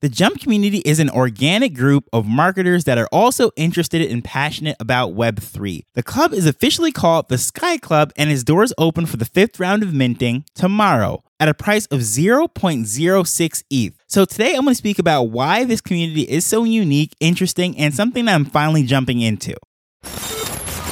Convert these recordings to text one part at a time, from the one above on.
The Jump Community is an organic group of marketers that are also interested and passionate about Web3. The club is officially called the Sky Club and its doors open for the 5th round of minting tomorrow at a price of 0.06 ETH. So today I'm going to speak about why this community is so unique, interesting, and something that I'm finally jumping into.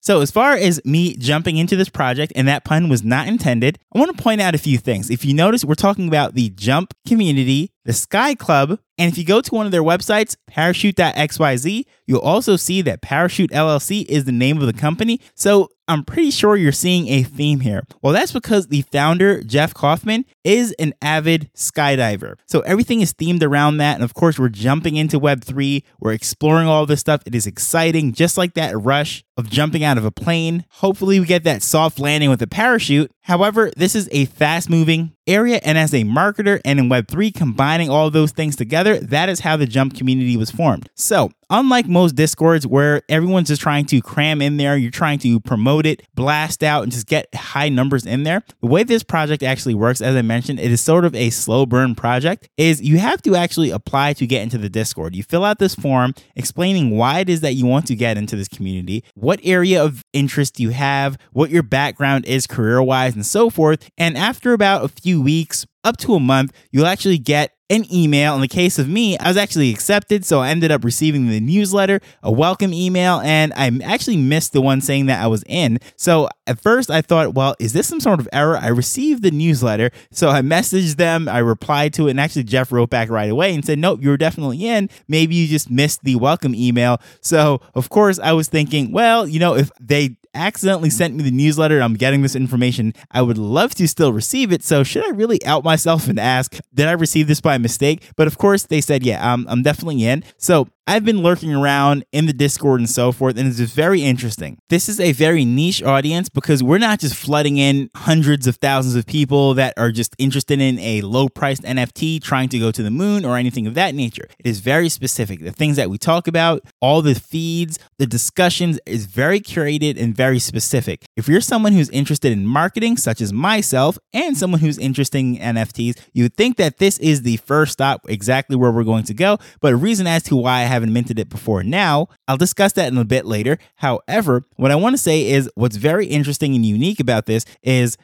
So as far as me jumping into this project, and that pun was not intended, I want to point out a few things. If you notice, we're talking about the Jump Community, the Sky Club, and if you go to one of their websites, parachute.xyz, you'll also see that Parachute LLC is the name of the company. So I'm pretty sure you're seeing a theme here. Well, that's because the founder, Jeff Kauffman, is an avid skydiver. So everything is themed around that. And of course, we're jumping into Web3. We're exploring all this stuff. It is exciting, just like that rush of jumping out of a plane. Hopefully we get that soft landing with a parachute. However, this is a fast-moving area, and as a marketer and in Web3, combining all those things together, that is how the Jump Community was formed. So unlike most Discords where everyone's just trying to cram in there, you're trying to promote it, blast out, and just get high numbers in there, the way this project actually works, as I mentioned, it is sort of a slow burn project, is you have to actually apply to get into the Discord. You fill out this form explaining why it is that you want to get into this community, what area of interest you have, what your background is career-wise, and so forth. And after about a few weeks, up to a month, you'll actually get an email. In the case of me, I was actually accepted, so I ended up receiving the newsletter, a welcome email, and I actually missed the one saying that I was in. So at first I thought, well, is this some sort of error? I received the newsletter, so I messaged them, I replied to it, and actually Jeff wrote back right away and said, nope, you were definitely in. Maybe you just missed the welcome email. So of course I was thinking, well, you know, if they accidentally sent me the newsletter and I'm getting this information, I would love to still receive it. So should I really out myself and ask, did I receive this by mistake? But of course they said, yeah, I'm definitely in. So I've been lurking around in the Discord and so forth, and it's just very interesting. This is a very niche audience because we're not just flooding in hundreds of thousands of people that are just interested in a low-priced NFT trying to go to the moon or anything of that nature. It is very specific. The things that we talk about, all the feeds, the discussions is very curated and very specific. If you're someone who's interested in marketing, such as myself, and someone who's interested in NFTs, you would think that this is the first stop, exactly where we're going to go, but a reason as to why I haven't minted it before now. I'll discuss that in a bit later. However, what I want to say is what's very interesting and unique about this is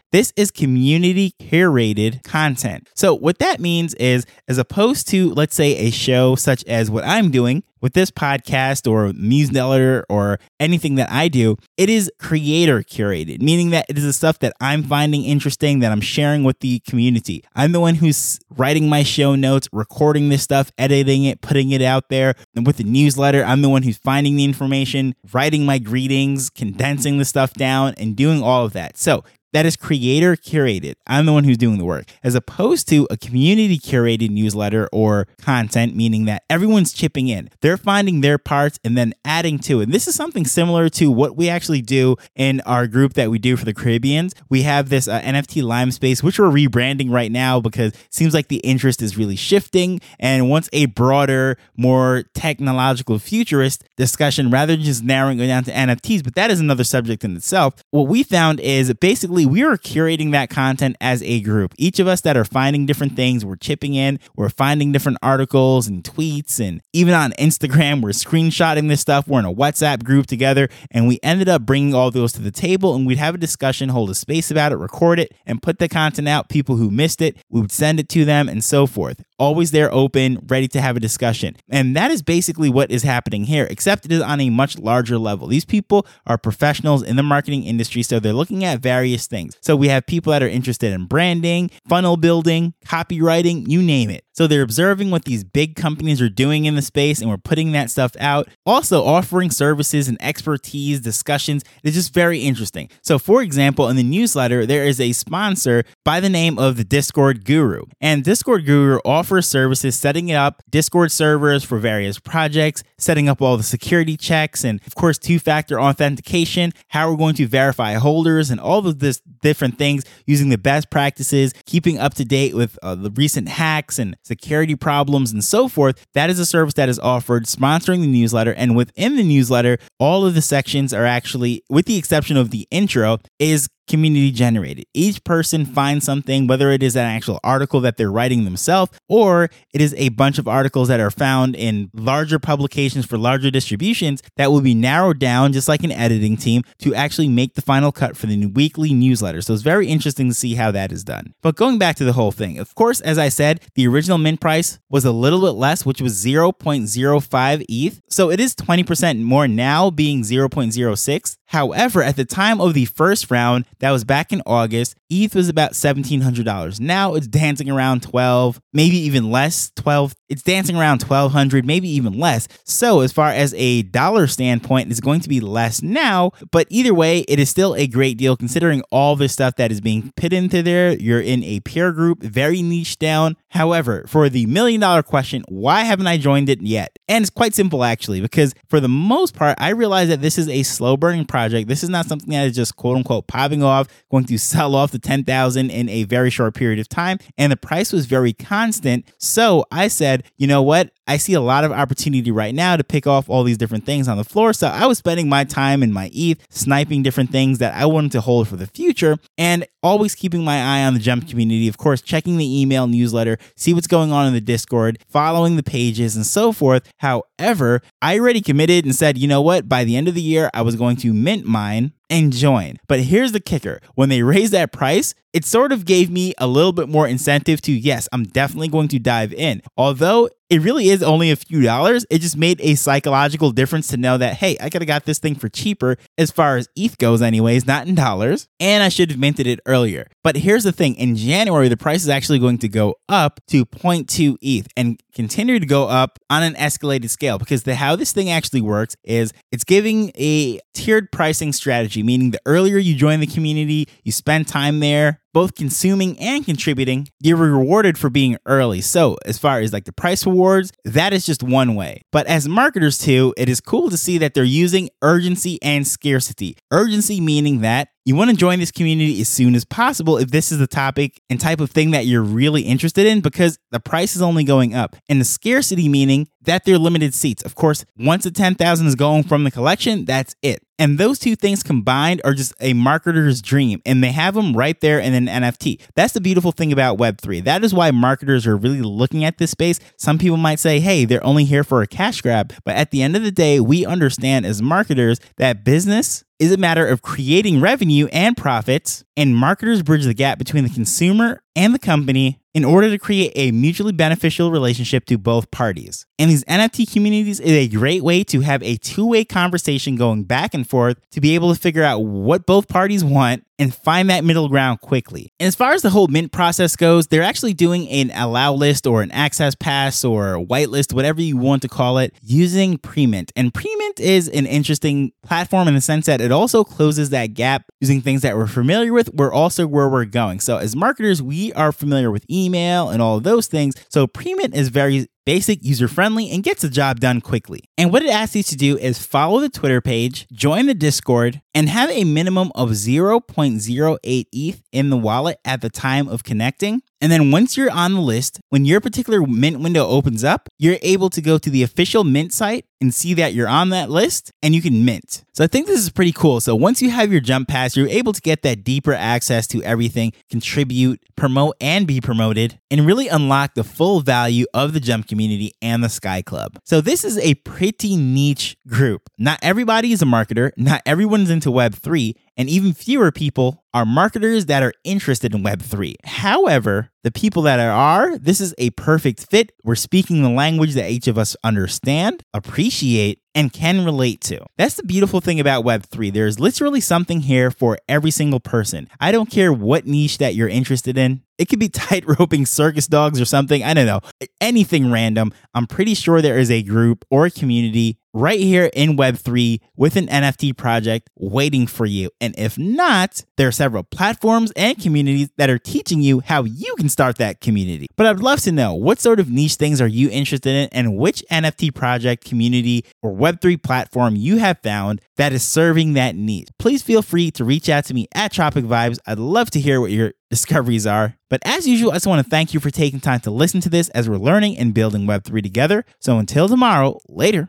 community curated content. So what that means is, as opposed to, let's say, a show such as what I'm doing with this podcast or newsletter or anything that I do, it is creator curated, meaning that it is the stuff that I'm finding interesting that I'm sharing with the community. I'm the one who's writing my show notes, recording this stuff, editing it, putting it out there. And with the newsletter, I'm the one who's finding the information, writing my greetings, condensing the stuff down, and doing all of that. So that is creator curated. I'm the one who's doing the work, as opposed to a community curated newsletter or content, meaning that everyone's chipping in. They're finding their parts and then adding to it. And this is something similar to what we actually do in our group that we do for the Caribbeans. We have this NFT Lime Space, which we're rebranding right now because it seems like the interest is really shifting and wants a broader, more technological futurist discussion rather than just narrowing it down to NFTs. But that is another subject in itself. What we found is basically we are curating that content as a group. Each of us that are finding different things, we're chipping in, we're finding different articles and tweets, and even on Instagram, we're screenshotting this stuff. We're in a WhatsApp group together, and we ended up bringing all those to the table, and we'd have a discussion, hold a space about it, record it, and put the content out. People who missed it, we would send it to them, and so forth. Always there, open, ready to have a discussion. And that is basically what is happening here, except it is on a much larger level. These people are professionals in the marketing industry, so they're looking at various things. So we have people that are interested in branding, funnel building, copywriting, you name it. So they're observing what these big companies are doing in the space, and we're putting that stuff out. Also offering services and expertise, discussions. It's just very interesting. So for example, in the newsletter, there is a sponsor by the name of the Discord Guru. And Discord Guru offers services setting up Discord servers for various projects, setting up all the security checks, and of course, two-factor authentication, how we're going to verify holders, and all of this different things using the best practices, keeping up to date with the recent hacks and security problems and so forth. That is a service that is offered, sponsoring the newsletter. And within the newsletter, all of the sections are actually, with the exception of the intro, is community generated. Each person finds something, whether it is an actual article that they're writing themselves, or it is a bunch of articles that are found in larger publications for larger distributions that will be narrowed down, just like an editing team, to actually make the final cut for the weekly newsletter. So it's very interesting to see how that is done. But going back to the whole thing, of course, as I said, the original mint price was a little bit less, which was 0.05 ETH. So it is 20% more now, being 0.06. However, at the time of the first round, that was back in August, ETH was about $1,700. Now it's dancing around 12, maybe even less, 12. It's dancing around 1,200, maybe even less. So as far as a dollar standpoint, it's going to be less now, but either way, it is still a great deal considering all the stuff that is being put into there. You're in a peer group, very niche down. However, for the $1 million question, why haven't I joined it yet? And it's quite simple actually, because for the most part, I realize that this is a slow burning project. This is not something that is just quote unquote popping off, going to sell off the 10,000 in a very short period of time. And the price was very constant. So I said, you know what? I see a lot of opportunity right now to pick off all these different things on the floor. So I was spending my time and my ETH sniping different things that I wanted to hold for the future and always keeping my eye on the Jump community. Of course, checking the email newsletter, see what's going on in the Discord, following the pages and so forth. However, I already committed and said, you know what? By the end of the year, I was going to mint mine and join. But here's the kicker. When they raised that price, it sort of gave me a little bit more incentive to, yes, I'm definitely going to dive in. Although it really is only a few dollars, it just made a psychological difference to know that, hey, I could have got this thing for cheaper as far as ETH goes anyways, not in dollars, and I should have minted it earlier. But here's the thing. In January, the price is actually going to go up to 0.2 ETH and continue to go up on an escalated scale because how this thing actually works is it's giving a tiered pricing strategy, meaning the earlier you join the community, you spend time there, both consuming and contributing, you're rewarded for being early. So as far as like the price rewards, that is just one way. But as marketers too, it is cool to see that they're using urgency and scarcity. Urgency meaning that you want to join this community as soon as possible if this is the topic and type of thing that you're really interested in because the price is only going up. And the scarcity meaning that they're limited seats. Of course, once the 10,000 is going from the collection, that's it. And those two things combined are just a marketer's dream, and they have them right there in an NFT. That's the beautiful thing about Web3. That is why marketers are really looking at this space. Some people might say, hey, they're only here for a cash grab. But at the end of the day, we understand as marketers that business is a matter of creating revenue and profits, and marketers bridge the gap between the consumer and the company in order to create a mutually beneficial relationship to both parties. And these NFT communities is a great way to have a two-way conversation going back and forth to be able to figure out what both parties want and find that middle ground quickly. And as far as the whole mint process goes, they're actually doing an allow list or an access pass or a whitelist, whatever you want to call it, using PreMint. And PreMint is an interesting platform in the sense that it also closes that gap using things that we're familiar with. We're also where we're going. So as marketers, we are familiar with email and all of those things. So PreMint is very basic, user-friendly, and gets the job done quickly. And what it asks you to do is follow the Twitter page, join the Discord, and have a minimum of 0.08 ETH in the wallet at the time of connecting. And then once you're on the list, when your particular mint window opens up, you're able to go to the official mint site and see that you're on that list and you can mint. So I think this is pretty cool. So once you have your jump pass, you're able to get that deeper access to everything, contribute, promote, and be promoted, and really unlock the full value of the Jump community and the Sky Club. So this is a pretty niche group. Not everybody is a marketer. Not everyone's into Web3. And even fewer people are marketers that are interested in Web3. However, the people that are, this is a perfect fit. We're speaking the language that each of us understand, appreciate, and can relate to. That's the beautiful thing about Web3. There's literally something here for every single person. I don't care what niche that you're interested in. It could be tight-roping circus dogs or something. I don't know. Anything random. I'm pretty sure there is a group or a community right here in Web3 with an NFT project waiting for you. And if not, there are several platforms and communities that are teaching you how you can start that community. But I'd love to know what sort of niche things are you interested in and which NFT project, community, or Web3 platform you have found that is serving that niche. Please feel free to reach out to me at Tropic Vibes. I'd love to hear what your discoveries are. But as usual, I just want to thank you for taking time to listen to this as we're learning and building Web3 together. So until tomorrow, later.